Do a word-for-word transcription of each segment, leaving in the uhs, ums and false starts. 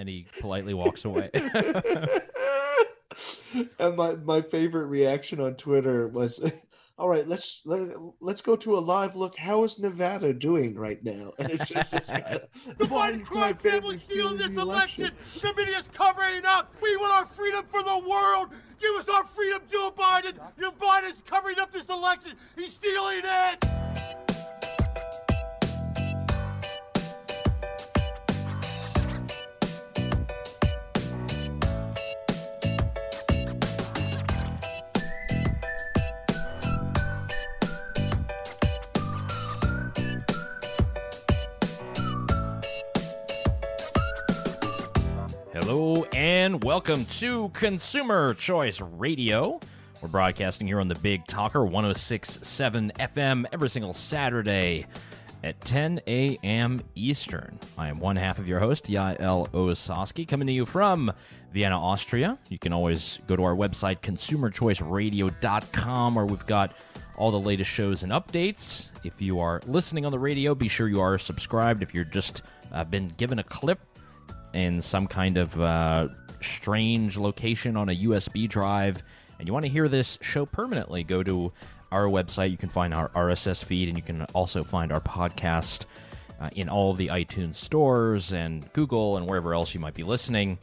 then he politely walks away. And my, my favorite reaction on Twitter was, all right, let's let, let's go to a live look. How is Nevada doing right now? And it's just it's kind of, the Biden crime family stealing this election. election. The media is covering up. We want our freedom for the world. Give us our freedom, Joe Biden. Joe Biden's covering up this election. He's stealing it. And welcome to Consumer Choice Radio. We're broadcasting here on the Big Talker one oh six point seven F M every single Saturday at ten a.m. Eastern. I am one half of your host, Yael Ossowski, coming to you from Vienna, Austria. You can always go to our website, Consumer Choice Radio dot com, where we've got all the latest shows and updates. If you are listening on the radio, be sure you are subscribed. If you've just uh, been given a clip in some kind of uh, strange location on a U S B drive, and you want to hear this show permanently, go to our website. You can find our R S S feed, and you can also find our podcast uh, in all the iTunes stores and Google and wherever else you might be listening.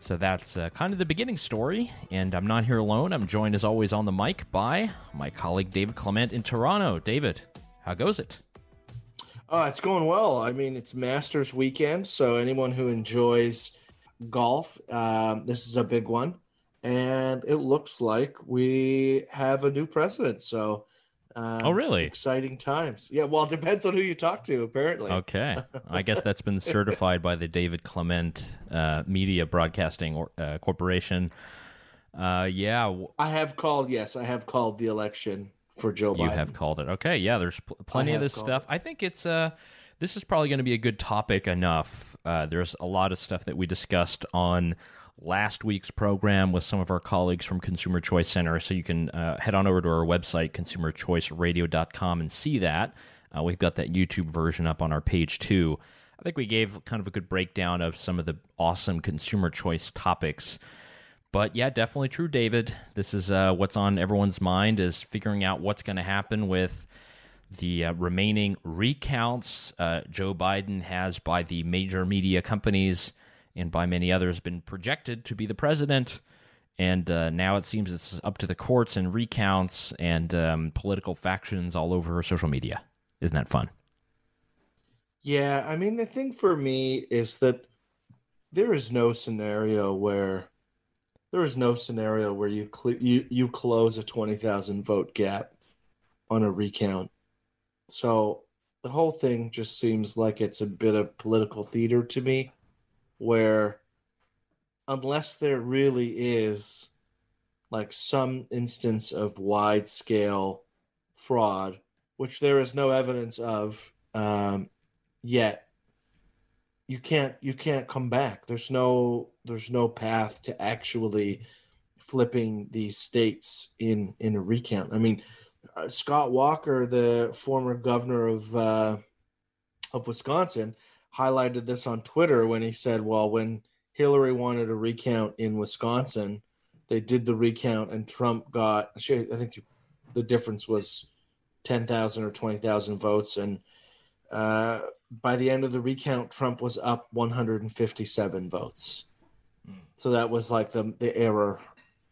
So that's uh, kind of the beginning story, and I'm not here alone. I'm joined, as always, on the mic by my colleague David Clement in Toronto. David, how goes it? Uh, it's going well. I mean, it's Masters weekend, so anyone who enjoys golf, um, this is a big one. And it looks like we have a new president. So, um, oh, really? Exciting times. Yeah, well, it depends on who you talk to, apparently. Okay. I guess that's been certified by the David Clement uh, Media Broadcasting or, uh, Corporation. Uh, yeah. I have called, yes, I have called the election for Joe Biden. You have called it. Okay, yeah, there's pl- plenty of this stuff. It. I think it's uh, this is probably going to be a good topic enough. Uh, there's a lot of stuff that we discussed on last week's program with some of our colleagues from Consumer Choice Center, so you can uh, head on over to our website, Consumer Choice Radio dot com, and see that. Uh, we've got that YouTube version up on our page, too. I think we gave kind of a good breakdown of some of the awesome consumer choice topics. But yeah, definitely true, David. This is uh, what's on everyone's mind, is figuring out what's going to happen with the uh, remaining recounts. Uh, Joe Biden has, by the major media companies and by many others, been projected to be the president. And uh, now it seems it's up to the courts and recounts and um, political factions all over social media. Isn't that fun? Yeah, I mean, the thing for me is that there is no scenario where... There is no scenario where you cl- you you close a twenty thousand vote gap on a recount. So the whole thing just seems like it's a bit of political theater to me, where unless there really is like some instance of wide scale fraud, which there is no evidence of um, yet, you can't you can't come back. There's no there's no path to actually flipping these states in, in a recount. I mean, uh, Scott Walker, the former governor of uh, of Wisconsin, highlighted this on Twitter when he said, "Well, when Hillary wanted a recount in Wisconsin, they did the recount, and Trump got I think the difference was ten thousand or twenty thousand votes and." Uh, by the end of the recount, Trump was up one hundred fifty-seven votes. Mm. So that was like the the error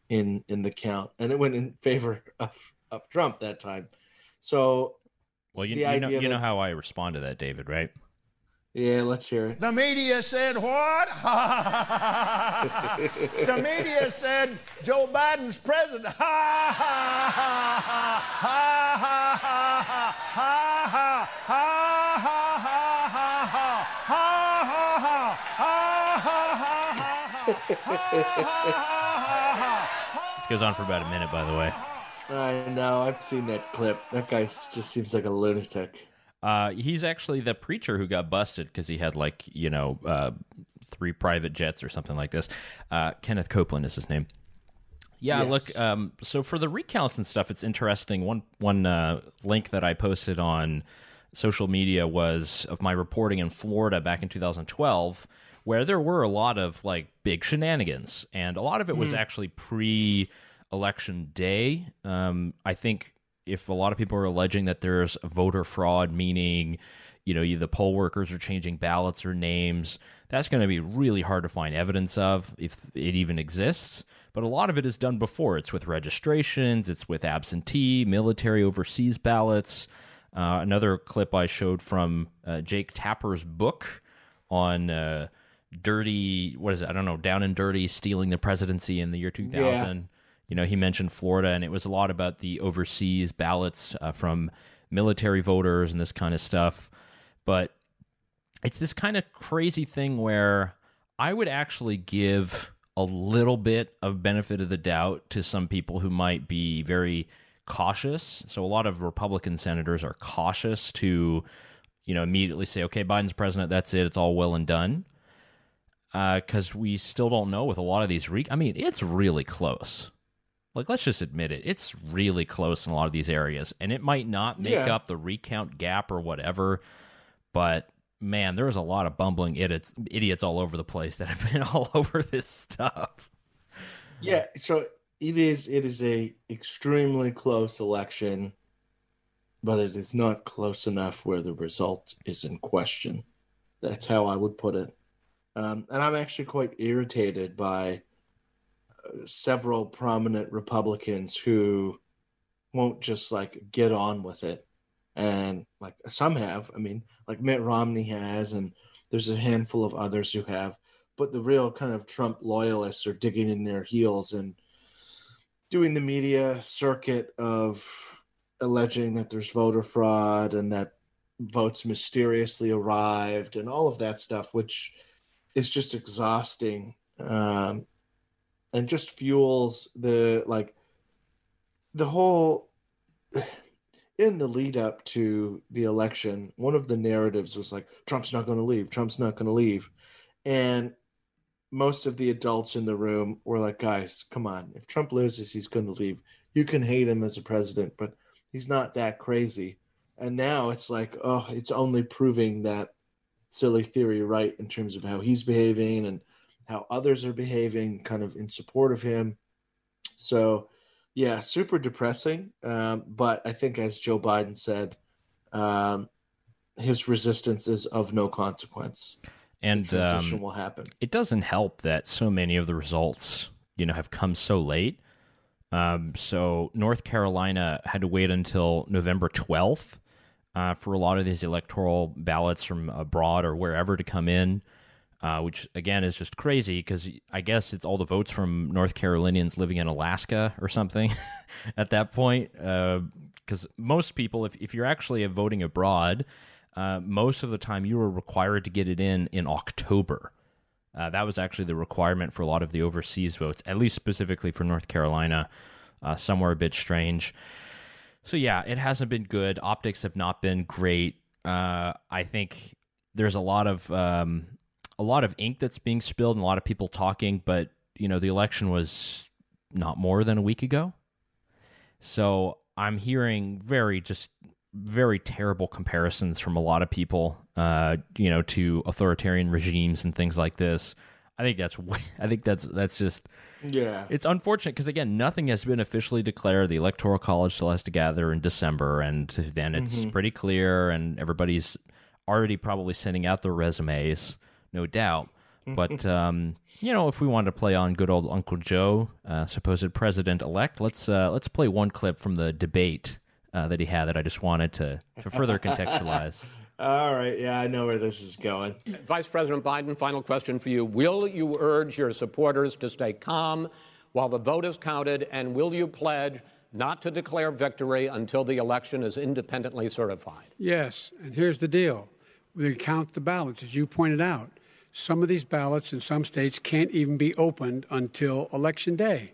in in the count, and it went in favor of, of Trump that time. So, well, you, you know, you that, know how I respond to that, David, right? Yeah, let's hear it. The media said what? The media said Joe Biden's president. Ha ha ha ha ha ha ha ha ha. This goes on for about a minute, by the way. I know. I've seen that clip. That guy just seems like a lunatic. Uh, he's actually the preacher who got busted because he had, like, you know, uh, three private jets or something like this. Uh, Kenneth Copeland is his name. Yeah, yes. Look, um, so for the recounts and stuff, it's interesting. One, one uh, link that I posted on social media was of my reporting in Florida back in two thousand twelve, where there were a lot of like big shenanigans, and a lot of it was mm. actually pre-election day. Um, I think if a lot of people are alleging that there's voter fraud, meaning, you know, either poll workers are changing ballots or names, that's going to be really hard to find evidence of if it even exists. But a lot of it is done before. It's with registrations, it's with absentee, military overseas ballots. Uh, another clip I showed from uh, Jake Tapper's book on uh, dirty, what is it? I don't know, down and dirty, stealing the presidency in the year two thousand. Yeah. You know, he mentioned Florida, and it was a lot about the overseas ballots uh, from military voters and this kind of stuff. But it's this kind of crazy thing where I would actually give a little bit of benefit of the doubt to some people who might be very cautious. So a lot of Republican senators are cautious to, you know, immediately say, okay, Biden's president, that's it, it's all well and done. Because uh, we still don't know with a lot of these... Re- I mean, it's really close. Like, let's just admit it. It's really close in a lot of these areas. And it might not make yeah. up the recount gap or whatever. But, man, there was a lot of bumbling idiots, idiots all over the place that have been all over this stuff. Yeah, so it is, it is a extremely close election, but it is not close enough where the result is in question. That's how I would put it. Um, and I'm actually quite irritated by uh, several prominent Republicans who won't just, like, get on with it. And, like, some have. I mean, like, Mitt Romney has, and there's a handful of others who have. But the real kind of Trump loyalists are digging in their heels and doing the media circuit of alleging that there's voter fraud and that votes mysteriously arrived and all of that stuff, which is just exhausting, um, and just fuels the, like, the whole, in the lead up to the election, one of the narratives was like, Trump's not going to leave, Trump's not going to leave. And most of the adults in the room were like, guys, come on. If Trump loses, he's going to leave. You can hate him as a president, but he's not that crazy. And now it's like, oh, it's only proving that silly theory right in terms of how he's behaving and how others are behaving kind of in support of him. So, yeah, super depressing. Um, but I think, as Joe Biden said, um, his resistance is of no consequence. And the transition um, will happen. It doesn't help that so many of the results, you know, have come so late. Um, so North Carolina had to wait until November twelfth uh, for a lot of these electoral ballots from abroad or wherever to come in, uh, which, again, is just crazy because I guess it's all the votes from North Carolinians living in Alaska or something at that point. Because uh, most people, if, if you're actually voting abroad, Uh, most of the time you were required to get it in in October. Uh, that was actually the requirement for a lot of the overseas votes, at least specifically for North Carolina, uh, somewhere a bit strange. So, yeah, it hasn't been good. Optics have not been great. Uh, I think there's a lot of um, a lot of ink that's being spilled and a lot of people talking, but, you know, the election was not more than a week ago. So I'm hearing very just... very terrible comparisons from a lot of people, uh, you know, to authoritarian regimes and things like this. I think that's, I think that's, that's just, yeah, it's unfortunate because, again, nothing has been officially declared. The Electoral College still has to gather in December, and then it's mm-hmm. pretty clear, and everybody's already probably sending out their resumes, no doubt. But, um, you know, if we wanted to play on good old Uncle Joe, uh, supposed president-elect, let's, uh, let's play one clip from the debate Uh, that he had that I just wanted to, to further contextualize. All right. Yeah, I know where this is going. Vice President Biden, final question for you. Will you urge your supporters to stay calm while the vote is counted? And will you pledge not to declare victory until the election is independently certified? Yes. And here's the deal. We count the ballots, as you pointed out. Some of these ballots in some states can't even be opened until Election Day.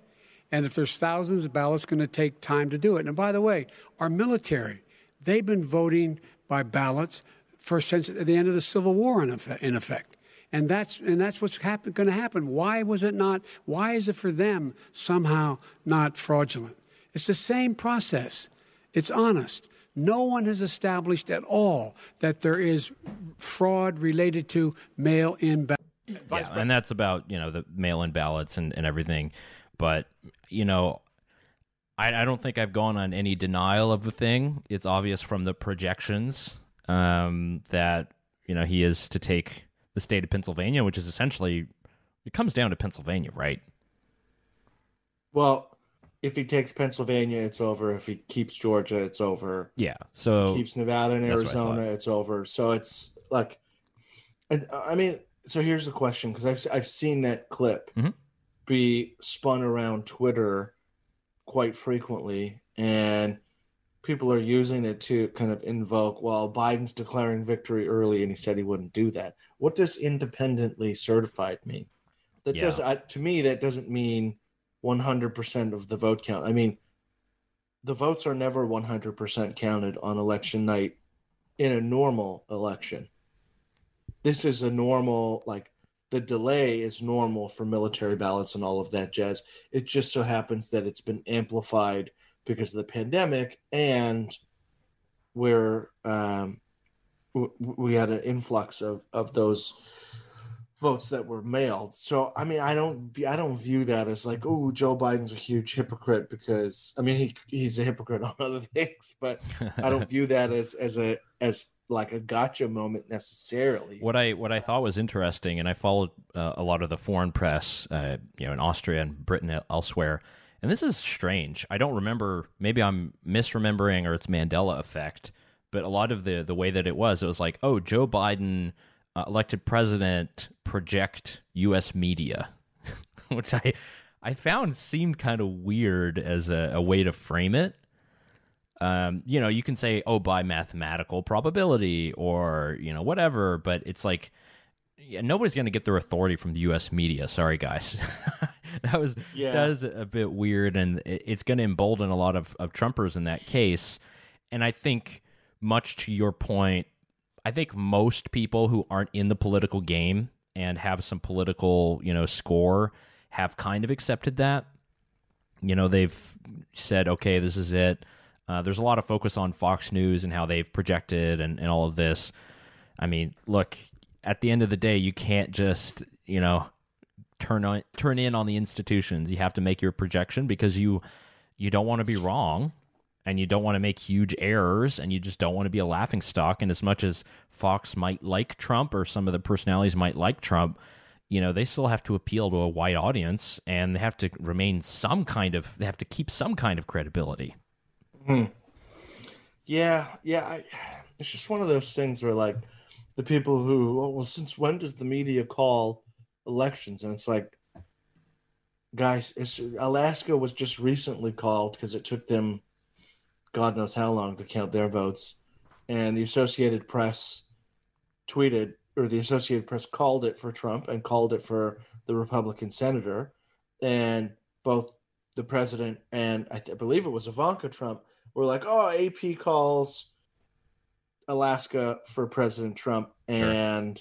And if there's thousands of ballots, going to take time to do it. And by the way, our military, they've been voting by ballots for since the end of the Civil War, in effect. In effect. And that's and that's what's happen, going to happen. Why was it not? Why is it for them somehow not fraudulent? It's the same process. It's honest. No one has established at all that there is fraud related to mail-in ballots. Vice yeah, and that's about, you know, the mail-in ballots and, and everything. But, you know, I, I don't think I've gone on any denial of the thing. It's obvious from the projections um, that, you know, he is to take the state of Pennsylvania, which is essentially, it comes down to Pennsylvania, right? Well, if he takes Pennsylvania, it's over. If he keeps Georgia, it's over. Yeah. So if he keeps Nevada and Arizona, it's over. So it's like, and I mean, so here's the question, because I've I've seen that clip mm-hmm. be spun around Twitter quite frequently, and people are using it to kind of invoke, well, Biden's declaring victory early, and he said he wouldn't do that. What does independently certified mean? That yeah. does I, to me that doesn't mean one hundred percent of the vote count. I mean, the votes are never one hundred percent counted on election night in a normal election. This is a normal, like, the delay is normal for military ballots and all of that jazz. It just so happens that it's been amplified because of the pandemic, and we're um, we had an influx of, of those votes that were mailed. So, I mean, I don't I don't view that as like, oh, Joe Biden's a huge hypocrite, because I mean he he's a hypocrite on other things, but I don't view that as as a as like a gotcha moment necessarily. What I what I thought was interesting, and I followed uh, a lot of the foreign press, uh, you know, in Austria and Britain elsewhere. And this is strange. I don't remember. Maybe I'm misremembering, or it's Mandela effect. But a lot of the the way that it was, it was like, oh, Joe Biden, uh, elected president, project U S media, which I I found seemed kind of weird as a, a way to frame it. Um, you know, you can say, oh, by mathematical probability, or you know, whatever. But it's like, yeah, nobody's going to get their authority from the U S media. Sorry, guys. That was yeah. that was a bit weird, and it's going to embolden a lot of, of Trumpers in that case. And I think, much to your point, I think most people who aren't in the political game and have some political, you know, score have kind of accepted that. You know, they've said, okay, this is it. Uh, there's a lot of focus on Fox News and how they've projected and, and all of this. I mean, look, at the end of the day, you can't just, you know, turn on, turn in on the institutions. You have to make your projection, because you you don't want to be wrong, and you don't want to make huge errors, and you just don't want to be a laughingstock. And as much as Fox might like Trump, or some of the personalities might like Trump, you know, they still have to appeal to a wide audience, and they have to remain some kind of, they have to keep some kind of credibility. Hmm. Yeah, yeah. I, it's just one of those things where, like, the people who, oh, well, since when does the media call elections? And it's like, guys, it's, Alaska was just recently called, because it took them God knows how long to count their votes, and the Associated Press tweeted, or the Associated Press called it for Trump and called it for the Republican senator, and both the president and I, th- I believe it was Ivanka Trump were like, oh, A P calls Alaska for President Trump, and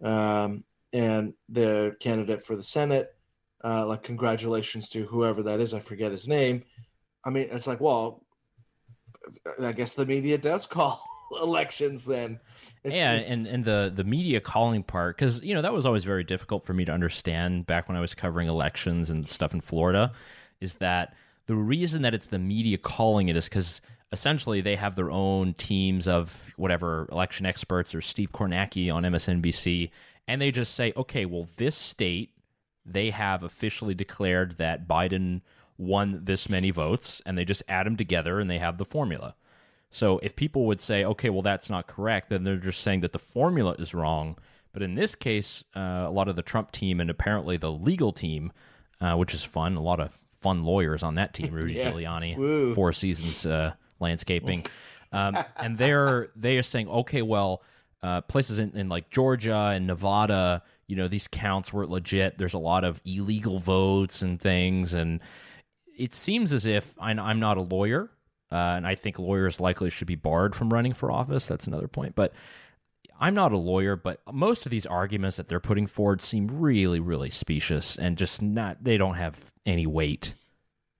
sure. um and the candidate for the Senate, uh, like, congratulations to whoever that is. I forget his name. I mean, it's like, well, I guess the media does call elections then. It's, yeah, and, and the, the media calling part, because, you know, that was always very difficult for me to understand back when I was covering elections and stuff in Florida, is that the reason that it's the media calling it is because essentially they have their own teams of whatever election experts, or Steve Kornacki on M S N B C, and they just say, okay, well, this state, they have officially declared that Biden won this many votes, and they just add them together, and they have the formula. So if people would say, okay, well, that's not correct, then they're just saying that the formula is wrong. But in this case, uh, a lot of the Trump team, and apparently the legal team, uh, which is fun, a lot of fun lawyers on that team, Rudy yeah. Giuliani, Woo. Four Seasons uh, landscaping, um, and they're they are saying, okay, well, Uh, places in, in like Georgia and Nevada, you know, these counts weren't legit. There's a lot of illegal votes and things. And it seems as if, I, I'm not a lawyer, uh, and I think lawyers likely should be barred from running for office. That's another point. But I'm not a lawyer, but most of these arguments that they're putting forward seem really, really specious, and just not, they don't have any weight.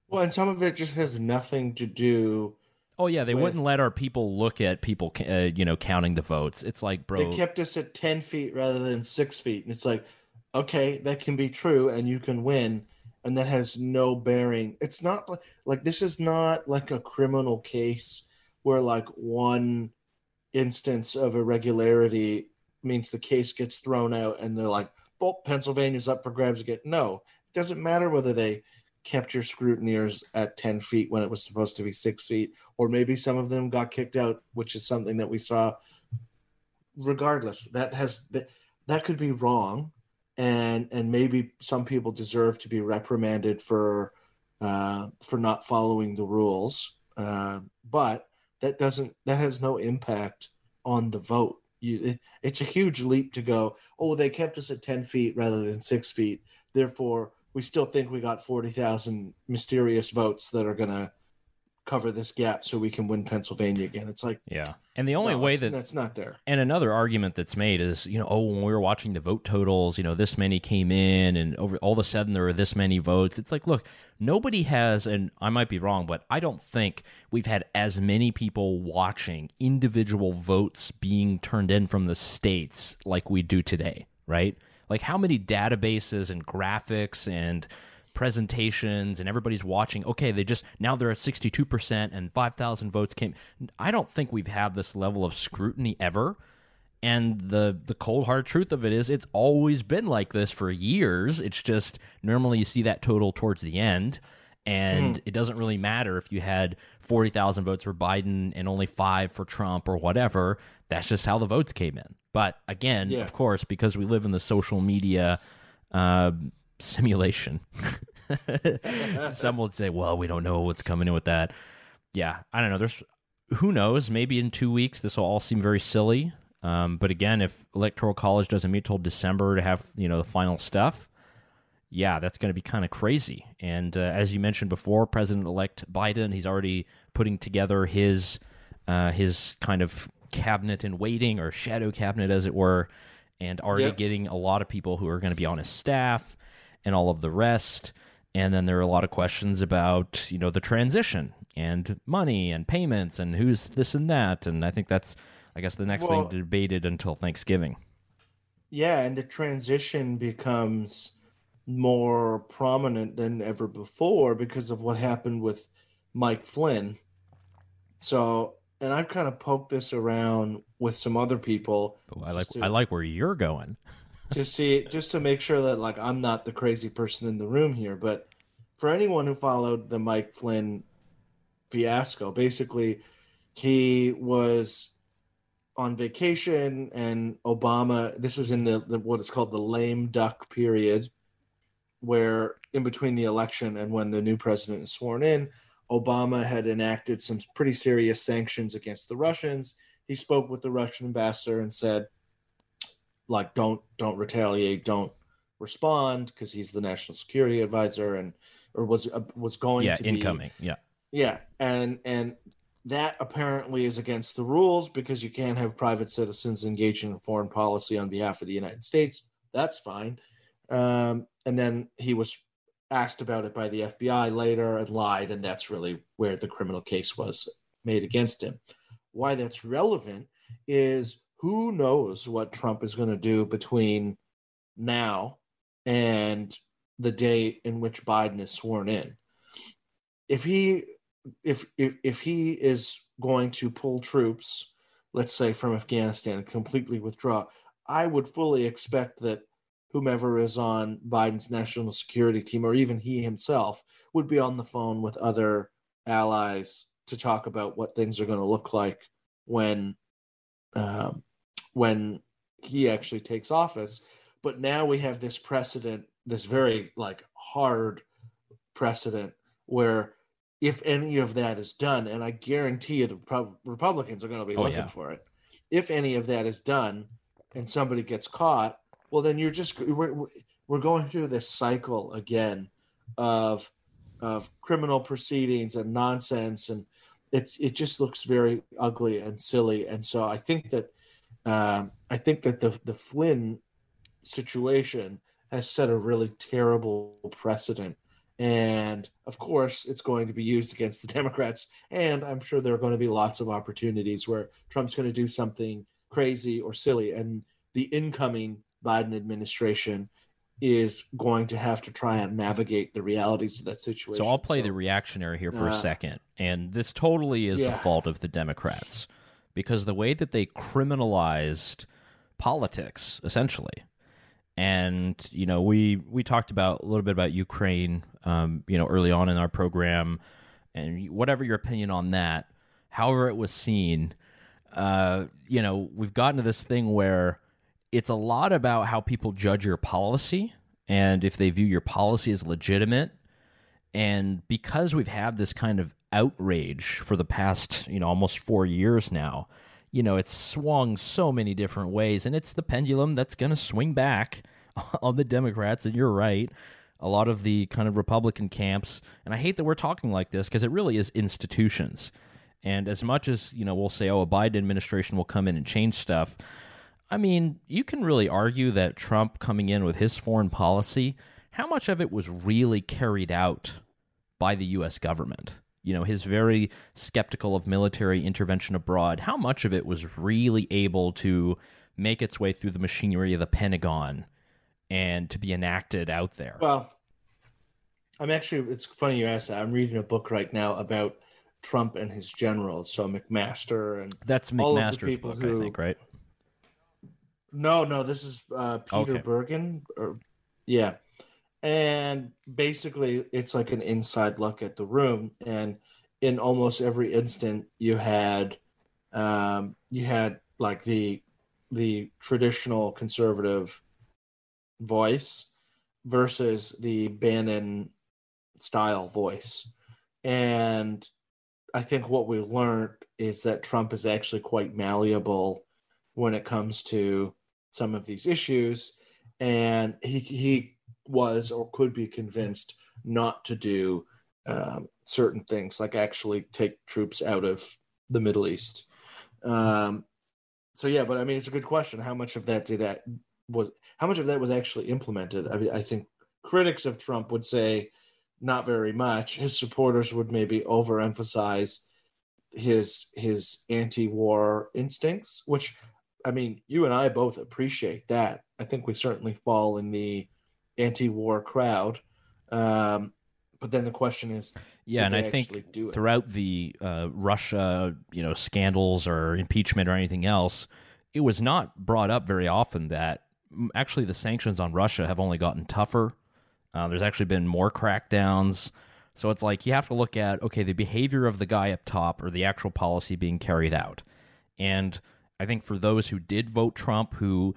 Well, and some of it just has nothing to do. Oh, yeah, they with, wouldn't let our people look at people, uh, you know, counting the votes. It's like, bro. They kept us at ten feet rather than six feet. And it's like, okay, that can be true and you can win, and that has no bearing. It's not like, like this is not like a criminal case where like one instance of irregularity means the case gets thrown out and they're like, oh, Pennsylvania's up for grabs again. No, it doesn't matter whether they kept your scrutineers at ten feet when it was supposed to be six feet, or maybe some of them got kicked out, which is something that we saw. Regardless, that has that, that could be wrong, and and maybe some people deserve to be reprimanded for uh, for not following the rules. Uh, but that doesn't that has no impact on the vote. You, it, it's a huge leap to go, oh, they kept us at ten feet rather than six feet. Therefore, we still think we got forty thousand mysterious votes that are going to cover this gap so we can win Pennsylvania again. It's like, yeah. And the only no, way that that's not there. And another argument that's made is, you know, oh, when we were watching the vote totals, you know, this many came in and over all of a sudden there were this many votes. It's like, look, nobody has, and I might be wrong, but I don't think we've had as many people watching individual votes being turned in from the states like we do today, right? Like how many databases and graphics and presentations and everybody's watching, okay, they just, now they're at sixty-two percent and five thousand votes came. I don't think we've had this level of scrutiny ever. And the, the cold hard truth of it is it's always been like this for years. It's just normally you see that total towards the end. And mm. it doesn't really matter if you had forty thousand votes for Biden and only five for Trump or whatever. That's just how the votes came in. But again, yeah. of course, because we live in the social media uh, simulation, some would say, well, we don't know what's coming in with that. Yeah, I don't know. There's, who knows? Maybe in two weeks, this will all seem very silly. Um, but again, if Electoral College doesn't meet till December to have, you know, the final stuff, yeah, that's going to be kind of crazy. And uh, as you mentioned before, President-elect Biden, he's already putting together his uh, his kind of cabinet in waiting, or shadow cabinet, as it were, and already yep. getting a lot of people who are going to be on his staff and all of the rest. And then there are a lot of questions about, you know, the transition and money and payments and who's this and that. And I think that's, I guess, the next well, thing debated until Thanksgiving. Yeah, and the transition becomes more prominent than ever before because of what happened with Mike Flynn. So, and I've kind of poked this around with some other people. Oh, I like to, I like where you're going. to see, just to make sure that like I'm not the crazy person in the room here. But for anyone who followed the Mike Flynn fiasco, basically he was on vacation and Obama. This is in the, the what is called the lame duck period, where in between the election and when the new president is sworn in, Obama had enacted some pretty serious sanctions against the Russians. He spoke with the Russian ambassador and said, like, don't don't retaliate, don't respond, because he's the national security advisor, and or was uh, was going yeah, to incoming. be incoming. Yeah, yeah, and and that apparently is against the rules because you can't have private citizens engaging in foreign policy on behalf of the United States. That's fine. Um, and then he was asked about it by the F B I later and lied, and that's really where the criminal case was made against him. Why that's relevant is who knows what Trump is going to do between now and the day in which Biden is sworn in. If he, if if if he is going to pull troops, let's say from Afghanistan, and completely withdraw, I would fully expect that whomever is on Biden's national security team, or even he himself, would be on the phone with other allies to talk about what things are going to look like when um, when he actually takes office. But now we have this precedent, this very like hard precedent, where if any of that is done, and I guarantee you the Repu- Republicans are going to be oh, looking yeah. for it. If any of that is done and somebody gets caught, well, then you're just we're we're going through this cycle again of of criminal proceedings and nonsense, and it's it just looks very ugly and silly. And so I think that um, I think that the the Flynn situation has set a really terrible precedent, and of course it's going to be used against the Democrats. And I'm sure there are going to be lots of opportunities where Trump's going to do something crazy or silly, and the incoming Biden administration is going to have to try and navigate the realities of that situation. So I'll play so, the reactionary here for uh, a second. And this totally is yeah. the fault of the Democrats, because the way that they criminalized politics, essentially. And, you know, we, we talked about a little bit about Ukraine, um, you know, early on in our program, and whatever your opinion on that, however it was seen, uh, you know, we've gotten to this thing where it's a lot about how people judge your policy and if they view your policy as legitimate. And because we've had this kind of outrage for the past, you know, almost four years now, you know, it's swung so many different ways. And it's the pendulum that's going to swing back on the Democrats. And you're right, a lot of the kind of Republican camps. And I hate that we're talking like this, because it really is institutions. And as much as, you know, we'll say, oh, a Biden administration will come in and change stuff, I mean, you can really argue that Trump coming in with his foreign policy, how much of it was really carried out by the U S government? You know, his very skeptical of military intervention abroad, how much of it was really able to make its way through the machinery of the Pentagon and to be enacted out there? Well, I'm actually, it's funny you asked that. I'm reading a book right now about Trump and his generals. So McMaster and that's McMaster's book, who, I think, right? No, no, this is uh, Peter okay. Bergen. Or, yeah. And basically, it's like an inside look at the room. And in almost every instant, you had um, you had like the the traditional conservative voice versus the Bannon-style voice. And I think what we learned is that Trump is actually quite malleable when it comes to some of these issues, and he he was or could be convinced not to do um, certain things, like actually take troops out of the Middle East. Um, so yeah, but I mean, it's a good question. How much of that did that was how much of that was actually implemented? I mean, I think critics of Trump would say not very much. His supporters would maybe overemphasize his his anti-war instincts, which, I mean, you and I both appreciate that. I think we certainly fall in the anti-war crowd. Um, but then the question is, yeah, and I think throughout the uh, Russia, you know, scandals or impeachment or anything else, it was not brought up very often that actually the sanctions on Russia have only gotten tougher. Uh, there's actually been more crackdowns. So it's like you have to look at, okay, the behavior of the guy up top or the actual policy being carried out. And I think for those who did vote Trump, who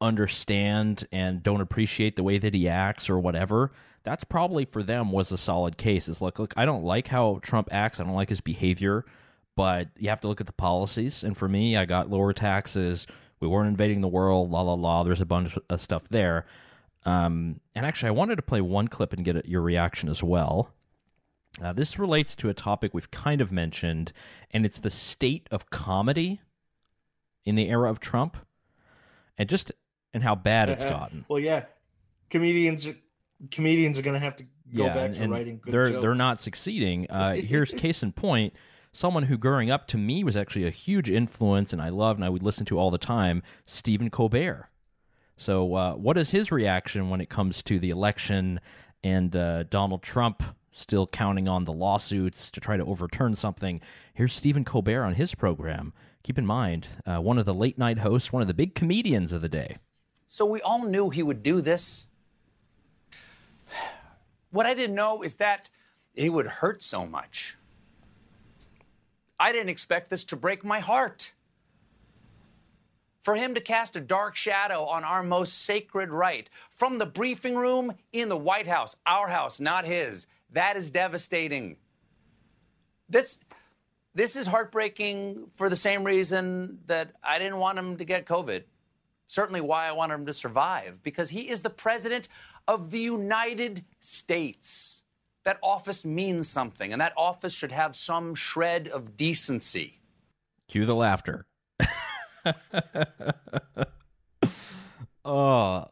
understand and don't appreciate the way that he acts or whatever, that's probably for them was a solid case. It's like, look, I don't like how Trump acts. I don't like his behavior, but you have to look at the policies. And for me, I got lower taxes. We weren't invading the world, la, la, la. There's a bunch of stuff there. Um, and actually, I wanted to play one clip and get your reaction as well. Uh, this relates to a topic we've kind of mentioned, and it's the state of comedy in the era of Trump, and just and how bad it's gotten. Well, yeah, comedians are, comedians are going to have to go yeah, back and, to and writing good they're, jokes. They're not succeeding. Uh, here's case in point: someone who, growing up, to me was actually a huge influence, and I loved, and I would listen to all the time, Stephen Colbert. So, uh, what is his reaction when it comes to the election and uh, Donald Trump still counting on the lawsuits to try to overturn something? Here's Stephen Colbert on his program. Keep in mind, uh, one of the late night hosts, one of the big comedians of the day. So we all knew he would do this. What I didn't know is that it would hurt so much. I didn't expect this to break my heart. For him to cast a dark shadow on our most sacred right, from the briefing room in the White House, our house, not his, that is devastating. This, this is heartbreaking for the same reason that I didn't want him to get COVID. Certainly why I wanted him to survive, because he is the president of the United States. That office means something, and that office should have some shred of decency. Cue the laughter. Oh,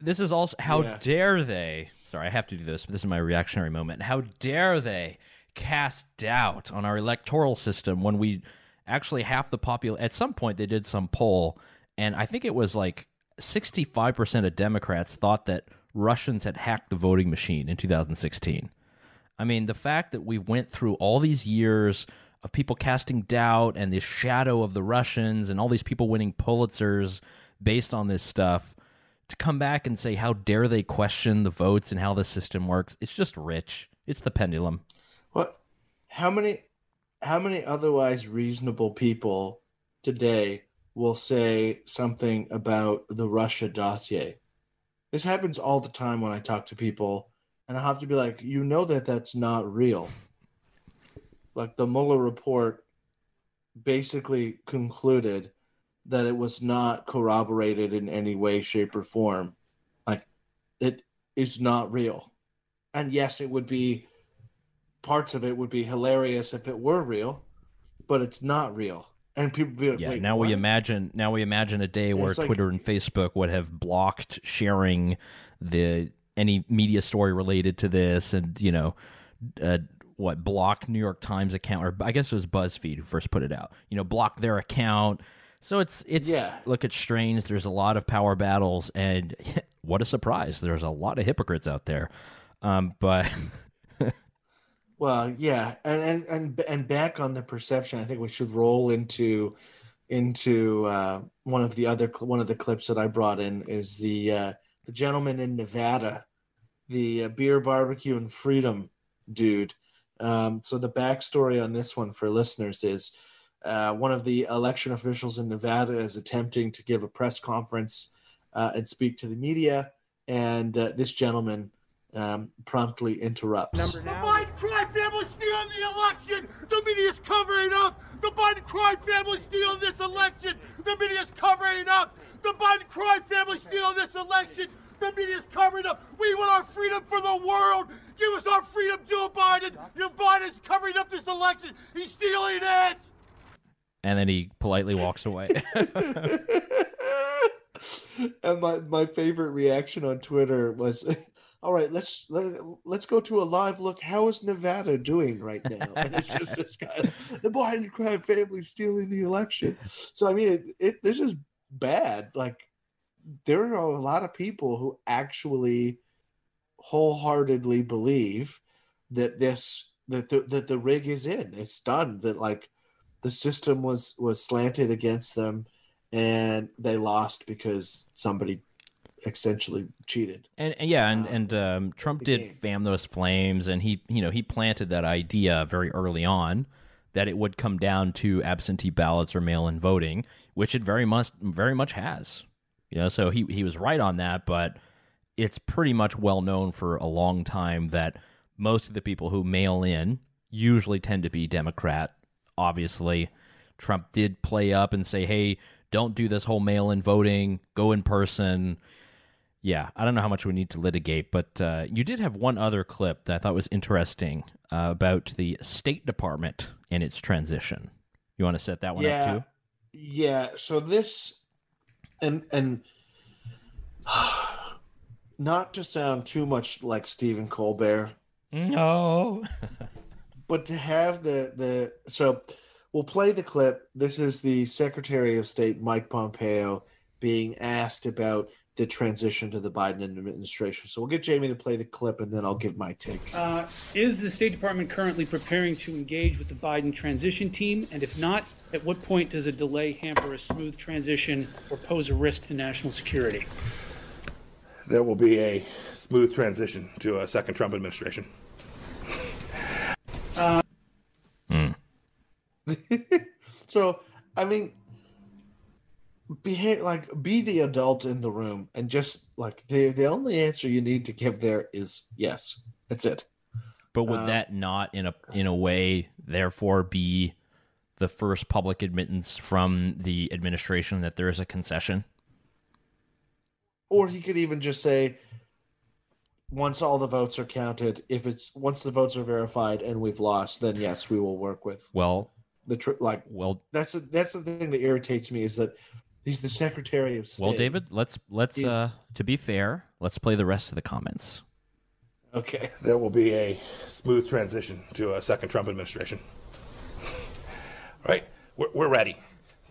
this is also, how yeah. dare they? Sorry, I have to do this, but this is my reactionary moment. How dare they cast doubt on our electoral system when we actually half the population? At some point, they did some poll, and I think it was like sixty-five percent of Democrats thought that Russians had hacked the voting machine in two thousand sixteen. I mean, the fact that we went through all these years of people casting doubt and this shadow of the Russians and all these people winning Pulitzers based on this stuff, to come back and say, how dare they question the votes and how the system works, it's just rich. It's the pendulum. Well, how many, how many otherwise reasonable people today will say something about the Russia dossier? This happens all the time when I talk to people, and I have to be like, you know that that's not real. Like, the Mueller report basically concluded that it was not corroborated in any way, shape, or form. Like, it is not real. And yes, it would be, parts of it would be hilarious if it were real, but it's not real. And people be like, yeah, wait, now what? we imagine now we imagine a day and where Twitter like, and Facebook would have blocked sharing the any media story related to this, and you know, uh, what blocked New York Times account, or I guess it was BuzzFeed who first put it out. You know, blocked their account. So it's it's yeah. Look, it's strange. There's a lot of power battles, and what a surprise! There's a lot of hypocrites out there, um, but. Well, yeah, and, and and and back on the perception, I think we should roll into into uh, one of the other one of the clips that I brought in is the uh, the gentleman in Nevada, the uh, beer, barbecue, and freedom dude. Um, so the backstory on this one for listeners is uh, one of the election officials in Nevada is attempting to give a press conference uh, and speak to the media, and uh, this gentleman. Um, promptly interrupts. The Biden crime family stealing the election. The media's covering up. The Biden crime family stealing this election. The media's covering up. The Biden crime family stealing this election. The media's covering up. We want our freedom for the world. Give us our freedom, Joe Biden. Joe Biden's covering up this election. He's stealing it. And then he politely walks away. And my, my favorite reaction on Twitter was, all right, let's let, let's go to a live look. How is Nevada doing right now? And it's just this guy, the Biden crime family stealing the election. So I mean, it, it this is bad. Like, there are a lot of people who actually wholeheartedly believe that this that the, that the rig is in. It's done. That like the system was was slanted against them, and they lost because somebody essentially cheated. And, and yeah, and, um, and um, Trump did game. fan those flames, and he, you know, he planted that idea very early on that it would come down to absentee ballots or mail-in voting, which it very much, very much has. You know, so he, he was right on that, but it's pretty much well known for a long time that most of the people who mail in usually tend to be Democrat. Obviously, Trump did play up and say, hey, don't do this whole mail-in voting, go in person. Yeah, I don't know how much we need to litigate, but uh, you did have one other clip that I thought was interesting uh, about the State Department and its transition. You want to set that one yeah, up too? Yeah, so this, and and not to sound too much like Stephen Colbert. No. But to have the, the so we'll play the clip. This is the Secretary of State, Mike Pompeo, being asked about the transition to the Biden administration. So we'll get Jamie to play the clip, and then I'll give my take. Uh, is the State Department currently preparing to engage with the Biden transition team? And if not, at what point does a delay hamper a smooth transition or pose a risk to national security? There will be a smooth transition to a second Trump administration. Uh, mm. So, I mean... Behave like be the adult in the room, and just like the the only answer you need to give there is yes. That's it. But would uh, that not in a in a way therefore be the first public admittance from the administration that there is a concession? Or he could even just say, once all the votes are counted, if it's once the votes are verified and we've lost, then yes, we will work with. Well, the tr- like well, that's a, that's the thing that irritates me is that. He's the Secretary of State. Well, David, let's let's uh, to be fair, let's play the rest of the comments. Okay. There will be a smooth transition to a second Trump administration. All right, we're, we're ready.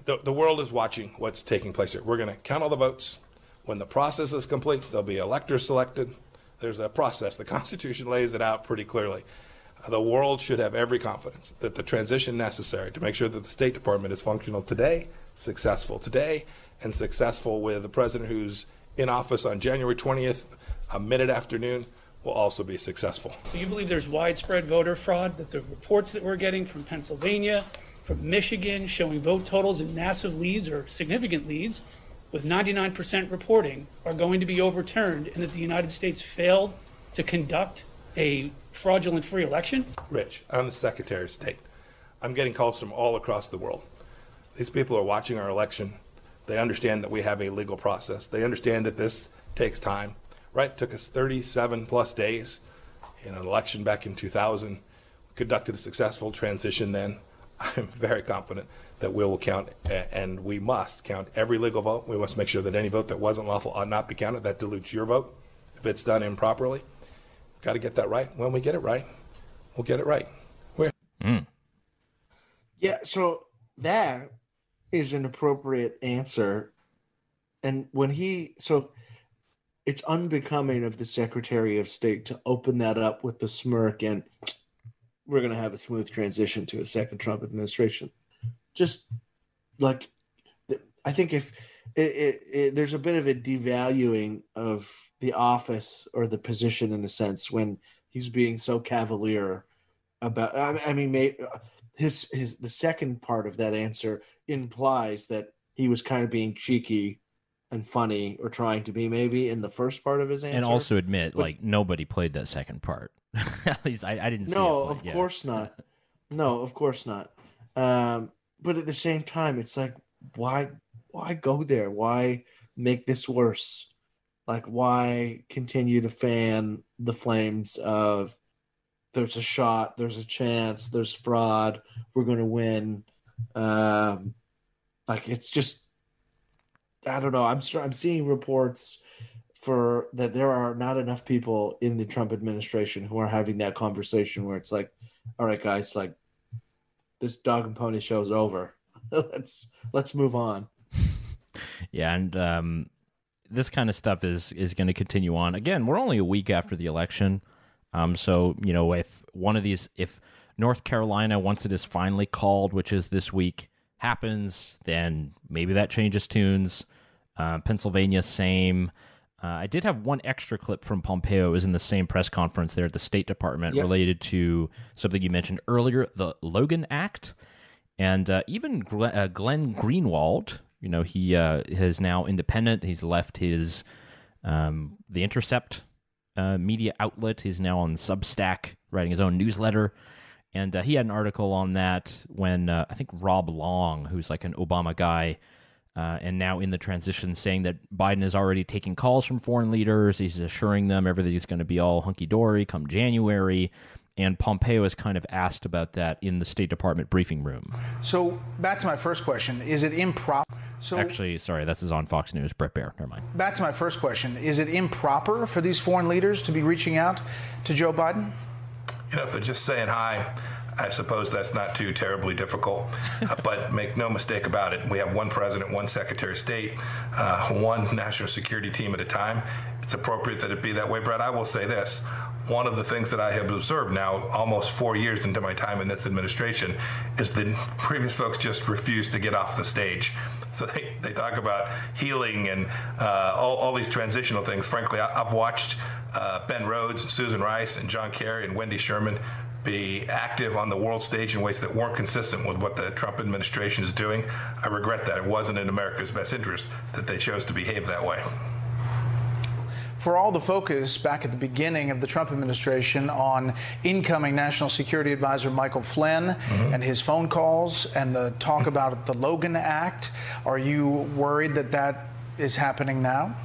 The, the world is watching what's taking place here. We're going to count all the votes. When the process is complete, there'll be electors selected. There's a process. The Constitution lays it out pretty clearly. The world should have every confidence that the transition necessary to make sure that the State Department is functional today, successful today, and successful with the president who's in office on January twentieth, a minute afternoon, will also be successful. So you believe there's widespread voter fraud, that the reports that we're getting from Pennsylvania, from Michigan, showing vote totals in massive leads or significant leads with ninety-nine percent reporting are going to be overturned, and that the United States failed to conduct a fraudulent free election? Rich, I'm the Secretary of State. I'm getting calls from all across the world. These people are watching our election. They understand that we have a legal process. They understand that this takes time, right? It took us thirty-seven plus days in an election back in two thousand. We conducted a successful transition then. I'm very confident that we will count, and we must count every legal vote. We must make sure that any vote that wasn't lawful ought not be counted. That dilutes your vote if it's done improperly. Got to get that right. When we get it right, we'll get it right. We're- mm. Yeah, so that is an appropriate answer. And when he, so it's unbecoming of the Secretary of State to open that up with the smirk and we're going to have a smooth transition to a second Trump administration. Just like, I think if it, it, it, there's a bit of a devaluing of the office or the position in a sense when he's being so cavalier about, I mean, his, his, the second part of that answer implies that he was kind of being cheeky and funny or trying to be maybe in the first part of his answer. And also admit, but, like, nobody played that second part. At least I, I didn't see no, it. No, of yeah. course not. No, of course not. Um, but at the same time, it's like, why why go there? Why make this worse? Like, why continue to fan the flames of there's a shot, there's a chance, there's fraud, we're going to win. Um, like, it's just, I don't know. I'm I'm seeing reports for that there are not enough people in the Trump administration who are having that conversation where it's like, all right, guys, like this dog and pony show's over. let's let's move on. Yeah, and um, this kind of stuff is is going to continue on. Again, we're only a week after the election, um, so you know if one of these, if North Carolina, once it is finally called, which is this week, happens, then maybe that changes tunes. Uh, Pennsylvania, same. Uh, I did have one extra clip from Pompeo. It was in the same press conference there at the State Department, yep, related to something you mentioned earlier, the Logan Act. And uh, even Glenn, uh, Glenn Greenwald, you know, he uh, is now independent. He's left his um, The Intercept uh, media outlet. He's now on Substack, writing his own newsletter. And uh, he had an article on that when uh, I think Rob Long, who's like an Obama guy, uh, and now in the transition, saying that Biden is already taking calls from foreign leaders. He's assuring them everything's going to be all hunky-dory come January. And Pompeo is kind of asked about that in the State Department briefing room. So back to my first question. Is it improper? So Actually, sorry, this is on Fox News. Brett Baer, never mind. Back to my first question. Is it improper for these foreign leaders to be reaching out to Joe Biden? You know, if they're just saying hi, I suppose that's not too terribly difficult. Uh, but make no mistake about it, we have one president, one secretary of state, uh, one national security team at a time. It's appropriate that it be that way, Brett. I will say this. One of the things that I have observed now, almost four years into my time in this administration, is that previous folks just refuse to get off the stage. So they, they talk about healing and uh, all, all these transitional things. Frankly, I, I've watched uh, Ben Rhodes, Susan Rice, and John Kerry, and Wendy Sherman be active on the world stage in ways that weren't consistent with what the Trump administration is doing. I regret that. It wasn't in America's best interest that they chose to behave that way. For all the focus back at the beginning of the Trump administration on incoming National Security Advisor Michael Flynn, mm-hmm, and his phone calls and the talk about the Logan Act, are you worried that that is happening now?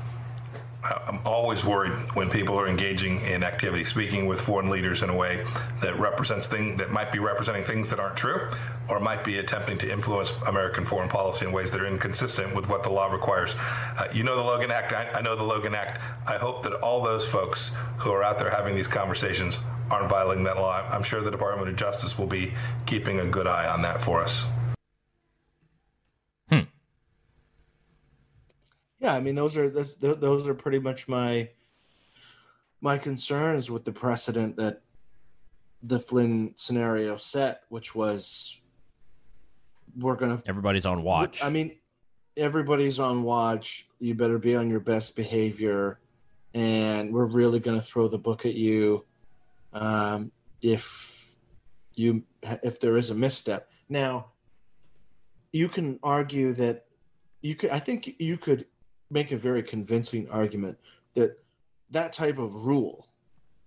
I'm always worried when people are engaging in activity, speaking with foreign leaders in a way that represents things that might be representing things that aren't true, or might be attempting to influence American foreign policy in ways that are inconsistent with what the law requires. Uh, you know the Logan Act. I, I know the Logan Act. I hope that all those folks who are out there having these conversations aren't violating that law. I'm sure the Department of Justice will be keeping a good eye on that for us. Yeah, I mean, those are those, those are pretty much my my concerns with the precedent that the Flynn scenario set, which was we're going to... Everybody's on watch. I mean, everybody's on watch. You better be on your best behavior, and we're really going to throw the book at you um, if you if there is a misstep. Now, you can argue that... you could. I think you could make a very convincing argument that that type of rule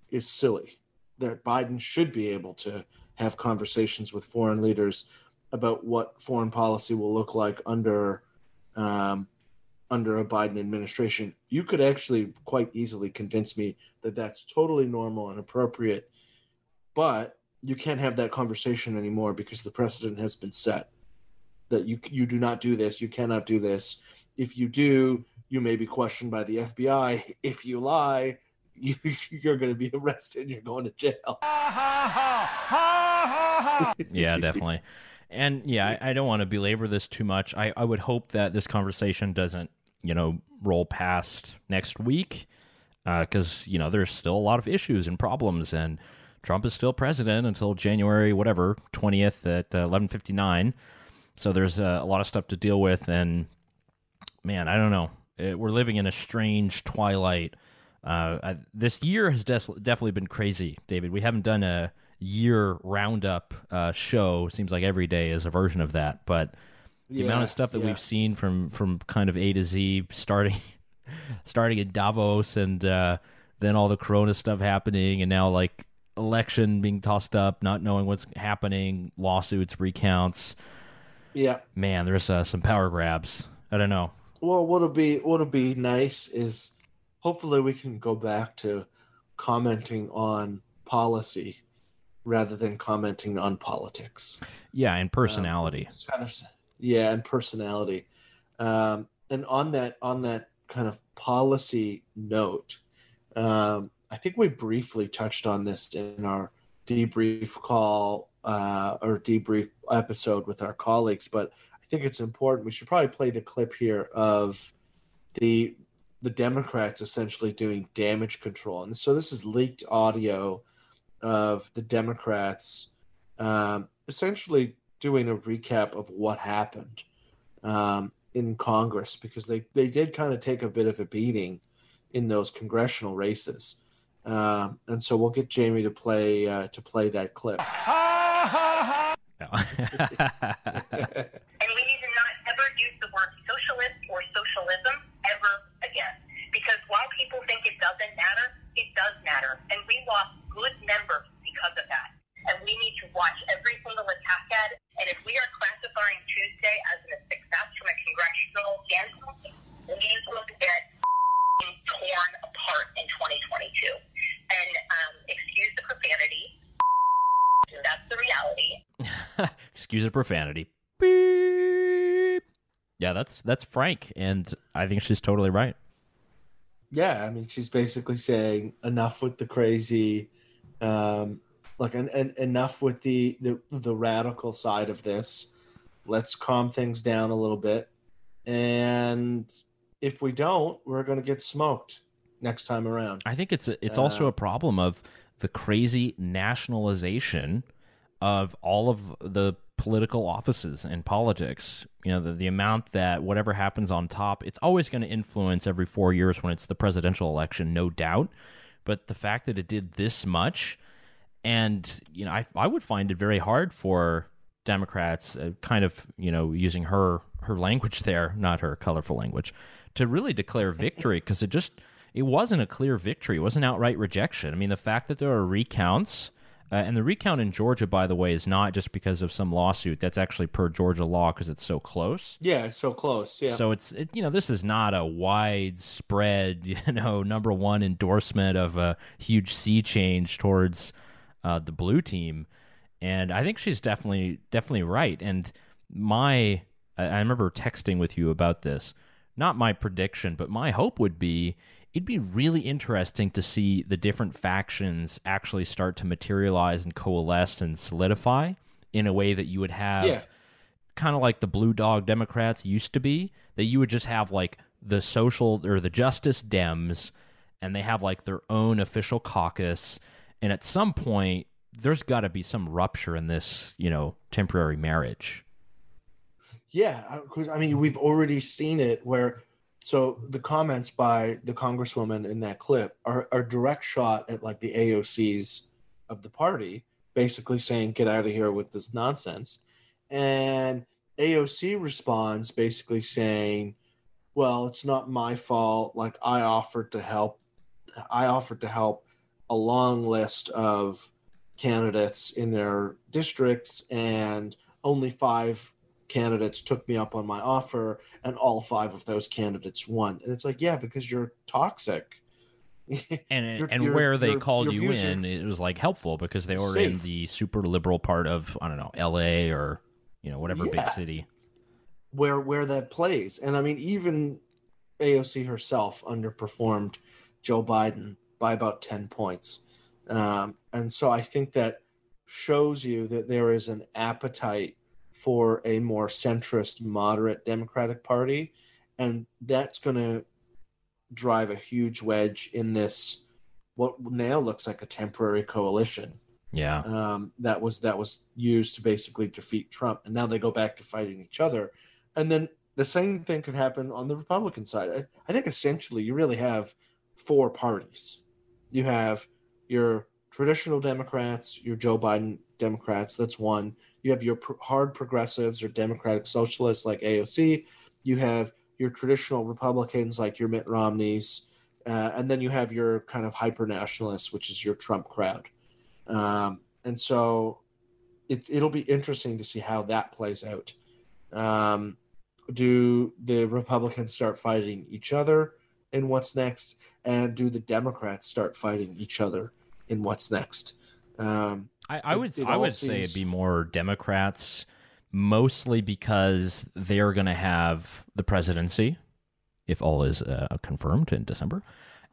is silly, that Biden should be able to have conversations with foreign leaders about what foreign policy will look like under um, under a Biden administration. You could actually quite easily convince me that that's totally normal and appropriate, but you can't have that conversation anymore because the precedent has been set that you you do not do this, you cannot do this. If you do, you may be questioned by the F B I. If you lie, you, you're going to be arrested. You're going to jail. Yeah, definitely. And yeah, I, I don't want to belabor this too much. I, I would hope that this conversation doesn't, you know, roll past next week because, uh, you know, there's still a lot of issues and problems, and Trump is still president until January, whatever, twentieth at uh, eleven fifty-nine. So there's uh, a lot of stuff to deal with, and man, I don't know. It, we're living in a strange twilight. Uh, I, this year has des- definitely been crazy, David. We haven't done a year roundup uh, show. Seems like every day is a version of that, but the yeah, amount of stuff that yeah. we've seen from, from kind of A to Z, starting starting in Davos, and uh, then all the Corona stuff happening, and now like election being tossed up, not knowing what's happening, lawsuits, recounts. Yeah, man, there's uh, some power grabs. I don't know. Well, what'll be what'll be nice is hopefully we can go back to commenting on policy rather than commenting on politics. Yeah, and personality. Um, kind of, yeah, and personality. Um, and on that on that kind of policy note, um, I think we briefly touched on this in our debrief call. Uh, or debrief episode with our colleagues, but I think it's important. We should probably play the clip here of the the Democrats essentially doing damage control. And so this is leaked audio of the Democrats um, essentially doing a recap of what happened um, in Congress, because they, they did kind of take a bit of a beating in those congressional races. Um, and so we'll get Jamie to play uh, to play that clip. No. And we need to not ever use the word socialist or socialism ever again, because while people think it doesn't matter, it does matter, and we lost good members because of that, and we need to watch every single attack ad. And if we are classifying Tuesday as a success from a congressional standpoint, we will get torn apart in twenty twenty-two. And um, excuse the profanity. That's the reality. Excuse the profanity. Beep. Yeah, that's that's frank, and I think she's totally right. Yeah, I mean, she's basically saying enough with the crazy, um, like, and an, enough with the, the the radical side of this. Let's calm things down a little bit, and if we don't, we're going to get smoked next time around. I think it's a, it's uh, also a problem of the crazy nationalization of all of the political offices in politics. You know, the, the amount that whatever happens on top, it's always going to influence every four years when it's the presidential election, no doubt. But the fact that it did this much, and, you know, I, I would find it very hard for Democrats, uh, kind of, you know, using her, her language there, not her colorful language, to really declare victory, because it just... it wasn't a clear victory. It wasn't outright rejection. I mean, the fact that there are recounts, uh, and the recount in Georgia, by the way, is not just because of some lawsuit. That's actually per Georgia law because it's so close. Yeah, it's so close. Yeah. So it's, it, you know, this is not a widespread, you know, number one endorsement of a huge sea change towards uh, the blue team. And I think she's definitely, definitely right. And my, I remember texting with you about this. Not my prediction, but my hope would be, it'd be really interesting to see the different factions actually start to materialize and coalesce and solidify in a way that you would have, yeah, kind of like the Blue Dog Democrats used to be, that you would just have like the social or the Justice Dems, and they have like their own official caucus. And at some point, there's got to be some rupture in this, you know, temporary marriage. Yeah, because I mean, we've already seen it where. So the comments by the congresswoman in that clip are a direct shot at like the A O Cs of the party, basically saying, get out of here with this nonsense. And A O C responds basically saying, well, it's not my fault. Like I offered to help. I offered to help a long list of candidates in their districts, and only five candidates took me up on my offer, and all five of those candidates won. And it's like, yeah, because you're toxic. And you're, and you're, where they called you in, it was like helpful because they were safe. In the super liberal part of, I don't know, L A or, you know, whatever yeah. big city. Where where that plays. And I mean, even A O C herself underperformed Joe Biden by about ten points. Um, and so I think that shows you that there is an appetite for a more centrist, moderate Democratic Party. And that's going to drive a huge wedge in this, what now looks like a temporary coalition. Yeah. Um, that was that was used to basically defeat Trump. And now they go back to fighting each other. And then the same thing could happen on the Republican side. I, I think essentially you really have four parties. You have your traditional Democrats, your Joe Biden Democrats, that's one. You have your pro- hard progressives or democratic socialists like A O C. You have your traditional Republicans like your Mitt Romneys. Uh, and then you have your kind of hyper-nationalists, which is your Trump crowd. Um, and so it, it'll be interesting to see how that plays out. Um, do the Republicans start fighting each other in what's next? And do the Democrats start fighting each other in what's next? Um, I, I would it, it I would seems... say it'd be more Democrats, mostly because they're going to have the presidency, if all is uh, confirmed in December,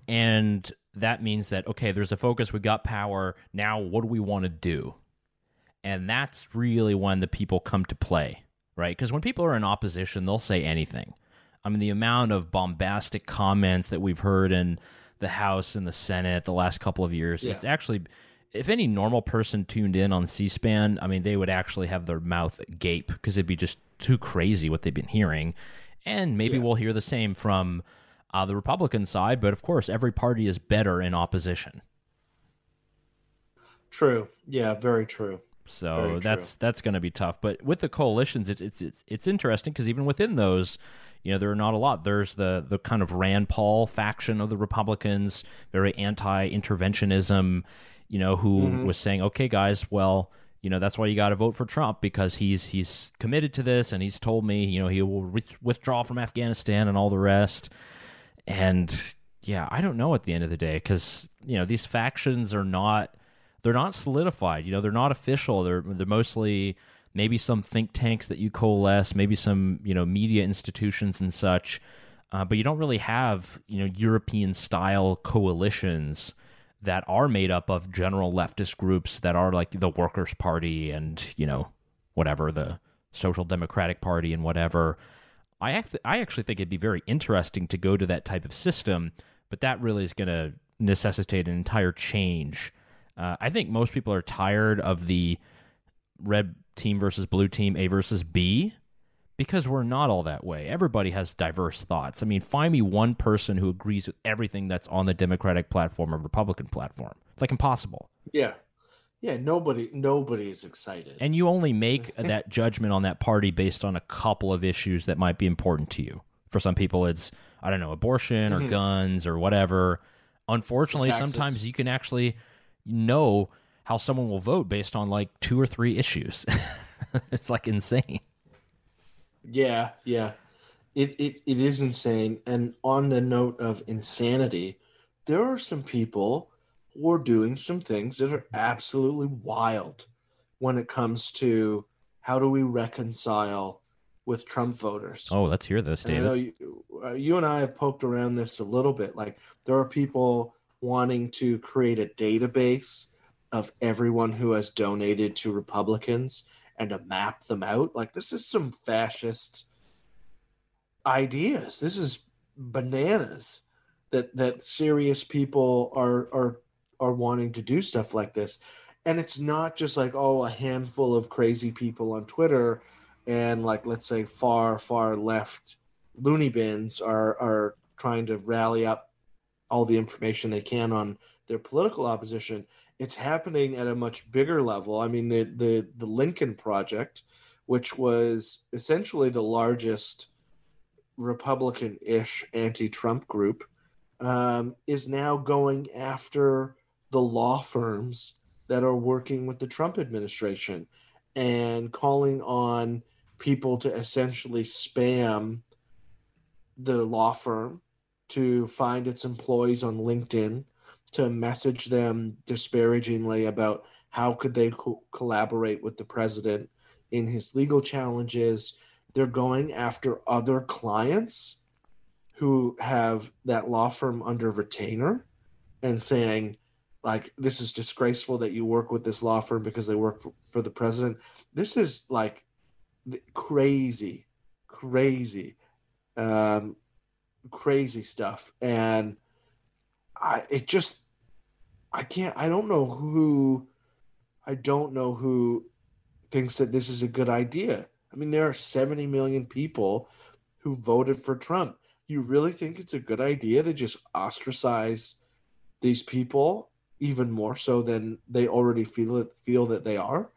and that means that okay, there's a focus. We got power now. What do we want to do? And that's really when the people come to play, right? Because when people are in opposition, they'll say anything. I mean, the amount of bombastic comments that we've heard in the House and the Senate the last couple of years, yeah. It's actually. If any normal person tuned in on C-SPAN, I mean, they would actually have their mouth gape because it'd be just too crazy what they've been hearing. And maybe yeah. we'll hear the same from uh, the Republican side. But of course, every party is better in opposition. True. Yeah, very true. So very that's true. That's going to be tough. But with the coalitions, it, it's it's it's interesting because even within those, you know, there are not a lot. There's the the kind of Rand Paul faction of the Republicans, very anti-interventionism. You know, who mm-hmm. was saying, okay, guys, well, you know, that's why you got to vote for Trump because he's he's committed to this and he's told me, you know, he will re- withdraw from Afghanistan and all the rest. And yeah, I don't know at the end of the day because, you know, these factions are not, they're not solidified. You know, they're not official. They're, they're mostly maybe some think tanks that you coalesce, maybe some, you know, media institutions and such. Uh, but you don't really have, you know, European style coalitions that are made up of general leftist groups that are like the Workers' Party and, you know, whatever, the Social Democratic Party and whatever. I act- I actually think it'd be very interesting to go to that type of system, but that really is going to necessitate an entire change. Uh, I think most people are tired of the red team versus blue team, A versus B, because we're not all that way. Everybody has diverse thoughts. I mean, find me one person who agrees with everything that's on the Democratic platform or Republican platform. It's like impossible. Yeah. Yeah, nobody nobody is excited. And you only make that judgment on that party based on a couple of issues that might be important to you. For some people, it's, I don't know, abortion or mm-hmm. guns or whatever. Unfortunately, sometimes you can actually know how someone will vote based on like two or three issues. It's like insane. Yeah, yeah. It, it it is insane. And on the note of insanity, there are some people who are doing some things that are absolutely wild when it comes to how do we reconcile with Trump voters. Oh, let's hear this, David. And I know you, uh, you and I have poked around this a little bit. Like, there are people wanting to create a database of everyone who has donated to Republicans and to map them out. Like, this is some fascist ideas. This is bananas that that serious people are are are wanting to do stuff like this. And it's not just like, oh, a handful of crazy people on Twitter and like, let's say far, far left loony bins are, are trying to rally up all the information they can on their political opposition. It's happening at a much bigger level. I mean, the the, the Lincoln Project, which was essentially the largest Republican-ish anti-Trump group, um, is now going after the law firms that are working with the Trump administration and calling on people to essentially spam the law firm, to find its employees on LinkedIn, to message them disparagingly about how could they co- collaborate with the president in his legal challenges. They're going after other clients who have that law firm under retainer and saying, like, this is disgraceful that you work with this law firm because they work for, for the president. This is like crazy, crazy, um, crazy stuff. And I, it just, I can't, I don't know who, I don't know who thinks that this is a good idea. I mean, there are seventy million people who voted for Trump. You really think it's a good idea to just ostracize these people even more so than they already feel it, feel that they are?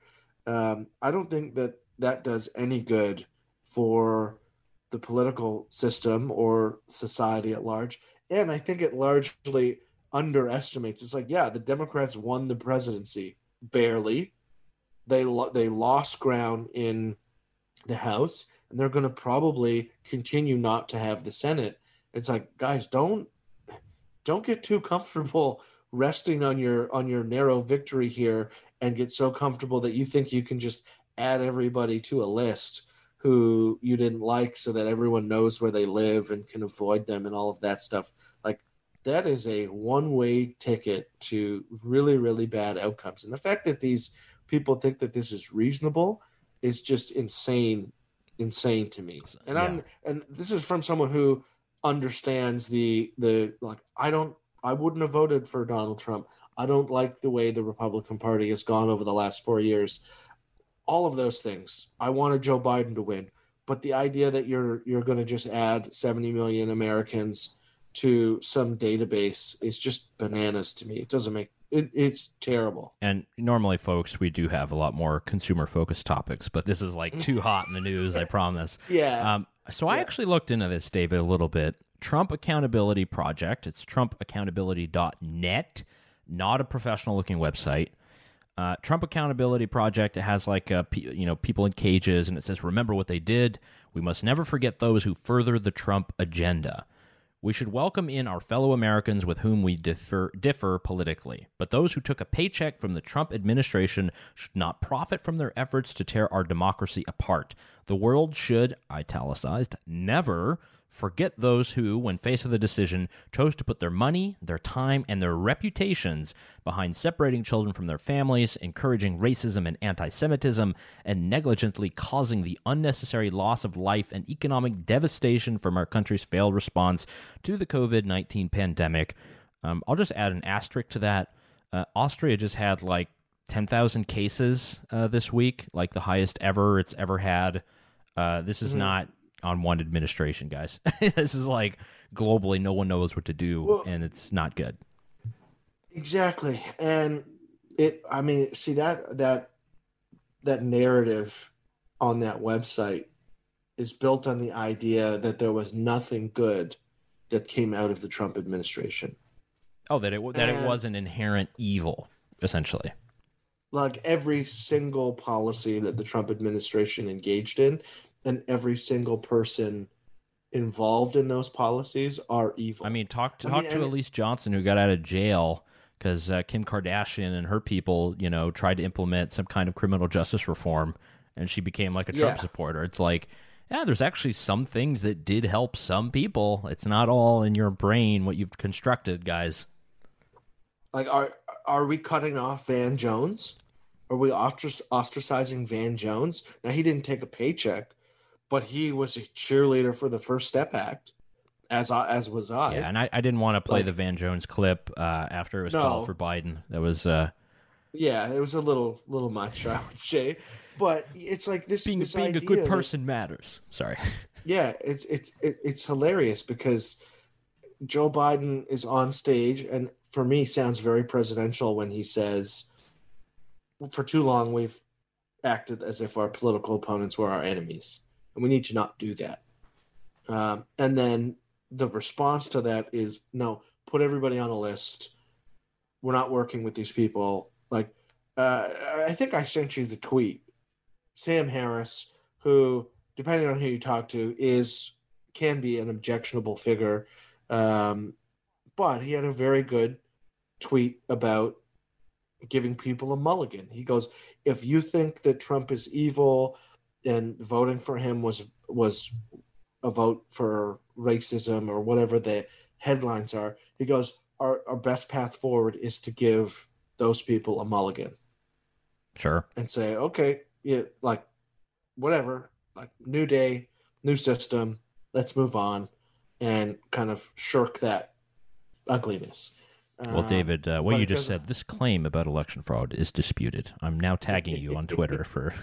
Um, I don't think that that does any good for the political system or society at large. And I think it largely underestimates. It's like, yeah, the Democrats won the presidency, barely. They, lo- they lost ground in the House, and they're going to probably continue not to have the Senate. It's like, guys, don't don't get too comfortable resting on your on your narrow victory here and get so comfortable that you think you can just add everybody to a list who you didn't like so that everyone knows where they live and can avoid them and all of that stuff. Like, that is a one-way ticket to really, really bad outcomes. And the fact that these people think that this is reasonable is just insane, insane to me. And yeah. I'm, and this is from someone who understands the, the, like, I don't, I wouldn't have voted for Donald Trump. I don't like the way the Republican Party has gone over the last four years. All of those things. I wanted Joe Biden to win, but the idea that you're you're going to just add seventy million Americans to some database is just bananas to me. It doesn't make it, it's terrible. And normally, folks, we do have a lot more consumer-focused topics, but this is like too hot in the news. I promise. Yeah. Um. So I yeah. actually looked into this, David, a little bit. Trump Accountability Project. It's trump accountability dot net. Not a professional-looking website. Uh, Trump Accountability Project, it has like a, you know, people in cages, and it says, remember what they did. We must never forget those who further the Trump agenda. We should welcome in our fellow Americans with whom we differ, differ politically. But those who took a paycheck from the Trump administration should not profit from their efforts to tear our democracy apart. The world should, italicized, never forget those who, when faced with a decision, chose to put their money, their time, and their reputations behind separating children from their families, encouraging racism and anti-Semitism, and negligently causing the unnecessary loss of life and economic devastation from our country's failed response to the covid nineteen pandemic. Um, I'll just add an asterisk to that. Uh, Austria just had like ten thousand cases uh, this week, like the highest ever it's ever had. Uh, this is mm-hmm. not on one administration, guys. This is like globally, no one knows what to do, well, and it's not good. Exactly. And it, I mean, see that, that, that narrative on that website is built on the idea that there was nothing good that came out of the Trump administration. Oh, that it, that and, it was an inherent evil, essentially. Like every single policy that the Trump administration engaged in, and every single person involved in those policies are evil. I mean, talk to, I talk mean, to I mean, Elise Johnson, who got out of jail because uh, Kim Kardashian and her people, you know, tried to implement some kind of criminal justice reform, and she became like a Trump yeah. supporter. It's like, yeah, there's actually some things that did help some people. It's not all in your brain what you've constructed, guys. Like, are are we cutting off Van Jones? Are we ostracizing Van Jones? Now, he didn't take a paycheck, but he was a cheerleader for the First Step Act. as I, as was I. Yeah, and I, I didn't want to play like, the Van Jones clip uh, after it was no. called for Biden. That was uh, yeah, it was a little little much, I would say. But it's like this being, this being idea a good person that, matters. Sorry. Yeah, it's it's it's hilarious because Joe Biden is on stage, and for me, sounds very presidential when he says, "For too long, we've acted as if our political opponents were our enemies, and we need to not do that." Um, and then the response to that is, "No, put everybody on a list. We're not working with these people." Like, uh, I think I sent you the tweet, Sam Harris, who, depending on who you talk to, is can be an objectionable figure. Um, but he had a very good tweet about giving people a mulligan. He goes, if you think that Trump is evil and voting for him was was a vote for racism or whatever the headlines are, he goes, our, our best path forward is to give those people a mulligan. Sure. And say, okay, yeah, like, whatever. Like, new day, new system, let's move on and kind of shirk that ugliness. Well, David, uh, what you just said, this claim about election fraud is disputed. I'm now tagging you on Twitter for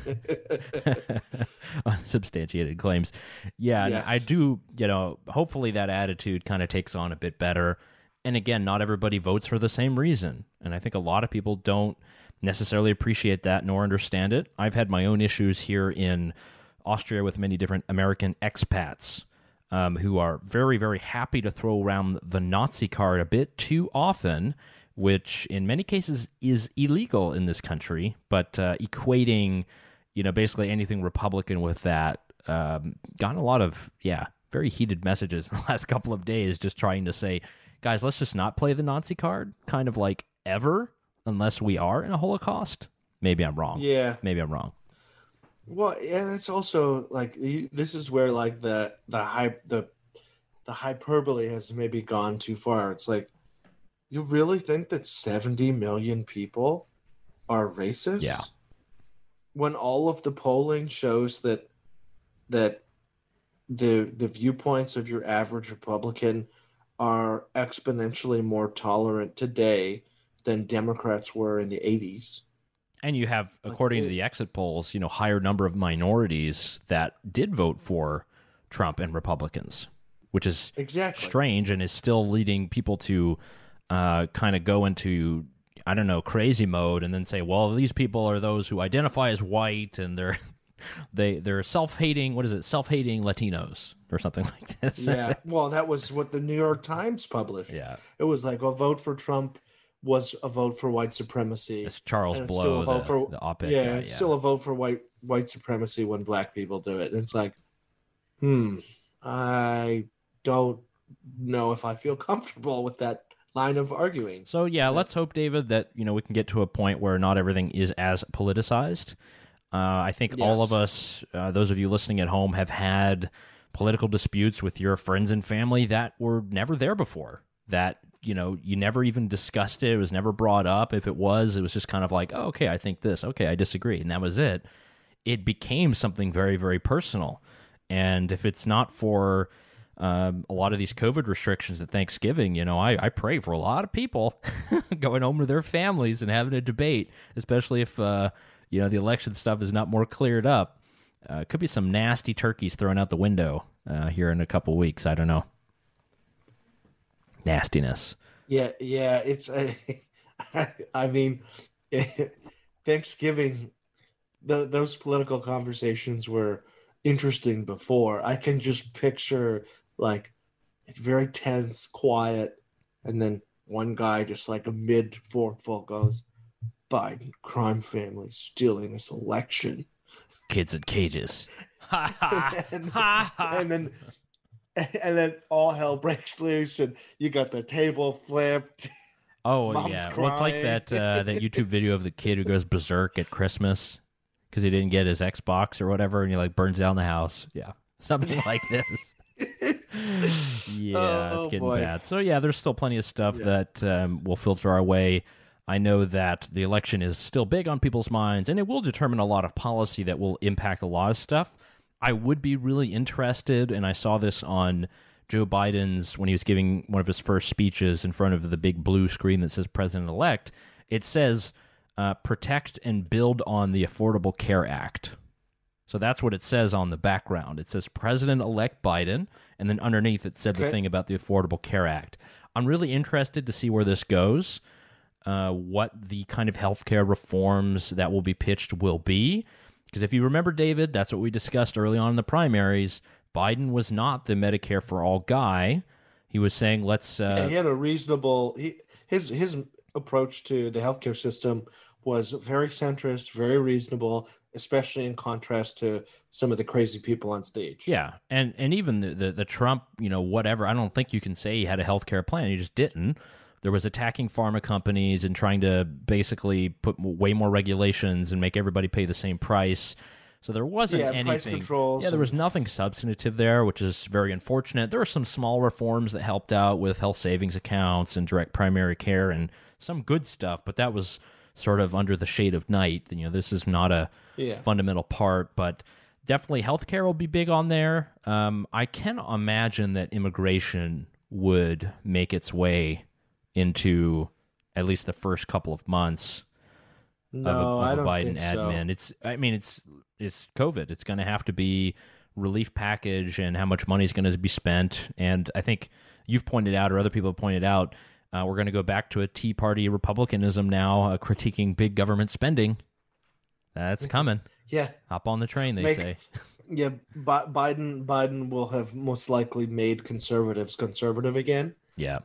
unsubstantiated claims. Yeah, yes. And I do, you know, hopefully that attitude kind of takes on a bit better. And again, not everybody votes for the same reason. And I think a lot of people don't necessarily appreciate that nor understand it. I've had my own issues here in Austria with many different American expats um, who are very, very happy to throw around the Nazi card a bit too often, which in many cases is illegal in this country. But uh, equating, you know, basically anything Republican with that, um, gotten a lot of, yeah, very heated messages in the last couple of days just trying to say, guys, let's just not play the Nazi card, kind of like ever, unless we are in a Holocaust. Maybe I'm wrong. Yeah. Maybe I'm wrong. Well, and it's also like this is where like the the hype the the hyperbole has maybe gone too far. It's like, you really think that seventy million people are racist? Yeah. When all of the polling shows that that the the viewpoints of your average Republican are exponentially more tolerant today than Democrats were in the eighties. And you have, according like it, to the exit polls, you know, higher number of minorities that did vote for Trump and Republicans, which is exactly strange and is still leading people to uh, kind of go into, I don't know, crazy mode and then say, well, these people are those who identify as white and they're they they're self-hating, what is it, self-hating Latinos or something like this. Yeah, well, that was what the New York Times published. Yeah, it was like, well, vote for Trump was a vote for white supremacy. It's Charles it's Blow, the, for, the op-ed. Yeah, guy, it's yeah. still a vote for white white supremacy when black people do it. And it's like, hmm, I don't know if I feel comfortable with that line of arguing. So, yeah, but, let's hope, David, that you know we can get to a point where not everything is as politicized. Uh, I think yes. all of us, uh, those of you listening at home, have had political disputes with your friends and family that were never there before, that you know, you never even discussed it. It was never brought up. If it was, it was just kind of like, oh, okay, I think this. Okay, I disagree. And that was it. It became something very, very personal. And if it's not for um, a lot of these COVID restrictions at Thanksgiving, you know, I, I pray for a lot of people going home to their families and having a debate, especially if, uh, you know, the election stuff is not more cleared up. Uh, could be some nasty turkeys thrown out the window uh, here in a couple weeks. I don't know. Nastiness. Yeah, yeah. It's. Uh, I mean, Thanksgiving. The, those political conversations were interesting before. I can just picture like it's very tense, quiet, and then one guy just like a mid forkful goes, "Biden crime family stealing this election. Kids in cages." Ha ha ha ha. And then. And then all hell breaks loose, and you got the table flipped. Oh, Mom's yeah. Crying. Well, it's like that uh, that YouTube video of the kid who goes berserk at Christmas because he didn't get his Xbox or whatever, and he like burns down the house. Yeah, something like this. yeah, oh, it's getting boy. bad. So, yeah, there's still plenty of stuff yeah. that um, will filter our way. I know that the election is still big on people's minds, and it will determine a lot of policy that will impact a lot of stuff. I would be really interested, and I saw this on Joe Biden's, when he was giving one of his first speeches in front of the big blue screen that says president-elect, it says uh, protect and build on the Affordable Care Act. So that's what it says on the background. It says President-elect Biden, and then underneath it said okay. the thing about the Affordable Care Act. I'm really interested to see where this goes, uh, what the kind of healthcare reforms that will be pitched will be. Because if you remember, David, that's what we discussed early on in the primaries. Biden was not the Medicare for all guy. He was saying, let's... Uh, yeah, he had a reasonable... He, his his approach to the healthcare system was very centrist, very reasonable, especially in contrast to some of the crazy people on stage. Yeah, and and even the, the, the Trump, you know, whatever, I don't think you can say he had a healthcare plan. He just didn't. There was attacking pharma companies and trying to basically put way more regulations and make everybody pay the same price. So there wasn't yeah, anything. Price controls. Yeah, there was nothing substantive there, which is very unfortunate. There were some small reforms that helped out with health savings accounts and direct primary care and some good stuff, but that was sort of under the shade of night. You know, this is not a yeah. fundamental part, but definitely healthcare will be big on there. Um, I can imagine that immigration would make its way into at least the first couple of months no, of a, of I a don't Biden think admin. So. It's, I mean, it's it's COVID. It's going to have to be relief package and how much money is going to be spent. And I think you've pointed out, or other people have pointed out, uh, we're going to go back to a Tea Party Republicanism now, uh, critiquing big government spending. That's coming. Yeah, hop on the train, they Make, say. Yeah, B- Biden Biden will have most likely made conservatives conservative again. Yeah.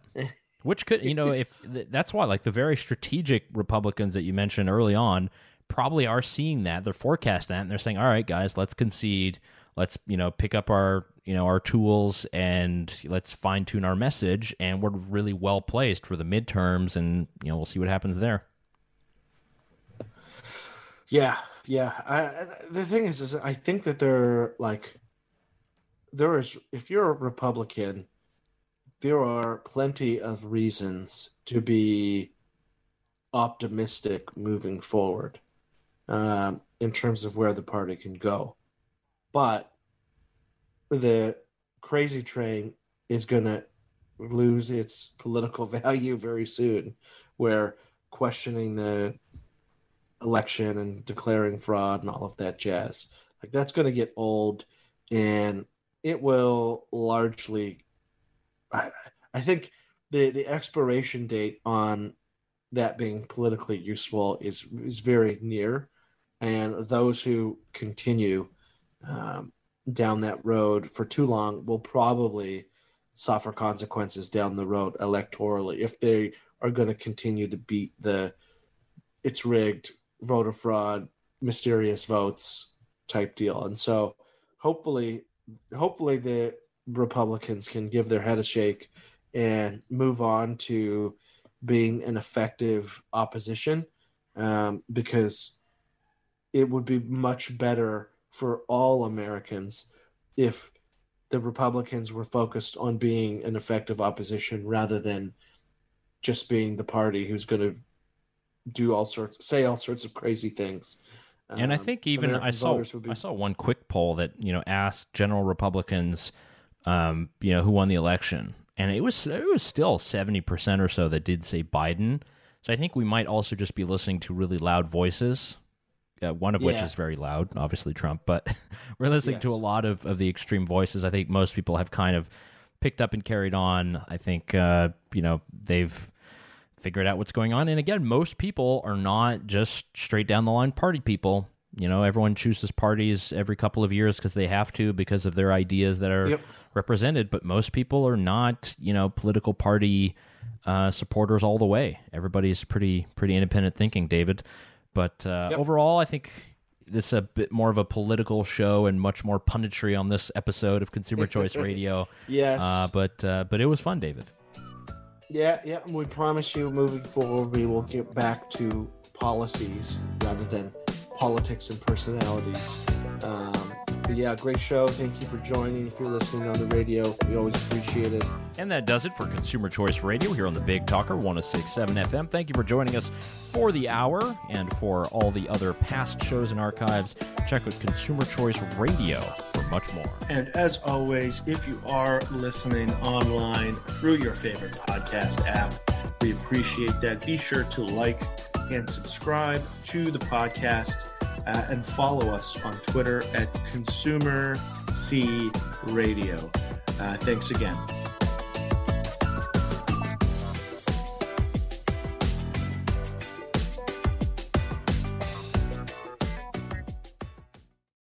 Which could, you know, if that's why, like the very strategic Republicans that you mentioned early on probably are seeing that. They're forecasting that and they're saying, all right, guys, let's concede. Let's, you know, pick up our, you know, our tools and let's fine tune our message. And we're really well placed for the midterms. And, you know, we'll see what happens there. Yeah. Yeah. I, the thing is, is I think that they're like, there is, if you're a Republican, there are plenty of reasons to be optimistic moving forward um, in terms of where the party can go. But the crazy train is going to lose its political value very soon, where questioning the election and declaring fraud and all of that jazz, like that's going to get old, and it will largely... I, I think the, the expiration date on that being politically useful is is very near, and those who continue um, down that road for too long will probably suffer consequences down the road electorally if they are going to continue to beat the it's rigged, voter fraud, mysterious votes type deal. And so hopefully, hopefully the Republicans can give their head a shake and move on to being an effective opposition, um, because it would be much better for all Americans if the Republicans were focused on being an effective opposition rather than just being the party who's going to do all sorts, say all sorts of crazy things. Um, and I think even American I saw be- I saw one quick poll that, you know, asked general Republicans, Um, you know, who won the election, and it was it was still seventy percent or so that did say Biden. So I think we might also just be listening to really loud voices, uh, one of yeah. which is very loud, obviously Trump, but we're listening yes. to a lot of, of the extreme voices. I think most people have kind of picked up and carried on. I think, uh, you know, they've figured out what's going on. And again, most people are not just straight down the line party people. You know, everyone chooses parties every couple of years because they have to, because of their ideas that are yep. represented. But most people are not, you know, political party uh, supporters all the way. Everybody's pretty pretty independent thinking, David. But uh, yep. overall, I think this is a bit more of a political show and much more punditry on this episode of Consumer Choice Radio. Yes. Uh, but, uh, but it was fun, David. Yeah, yeah. We promise you moving forward, we will get back to policies rather than politics and personalities. Um, but yeah, great show. Thank you for joining. If you're listening on the radio, we always appreciate it. And that does it for Consumer Choice Radio here on the Big Talker one oh six point seven F M. Thank you for joining us for the hour, and for all the other past shows and archives, check out Consumer Choice Radio for and much more. And as always, if you are listening online through your favorite podcast app, we appreciate that. Be sure to like and subscribe to the podcast uh, and follow us on Twitter at Consumer C Radio. Uh, thanks again.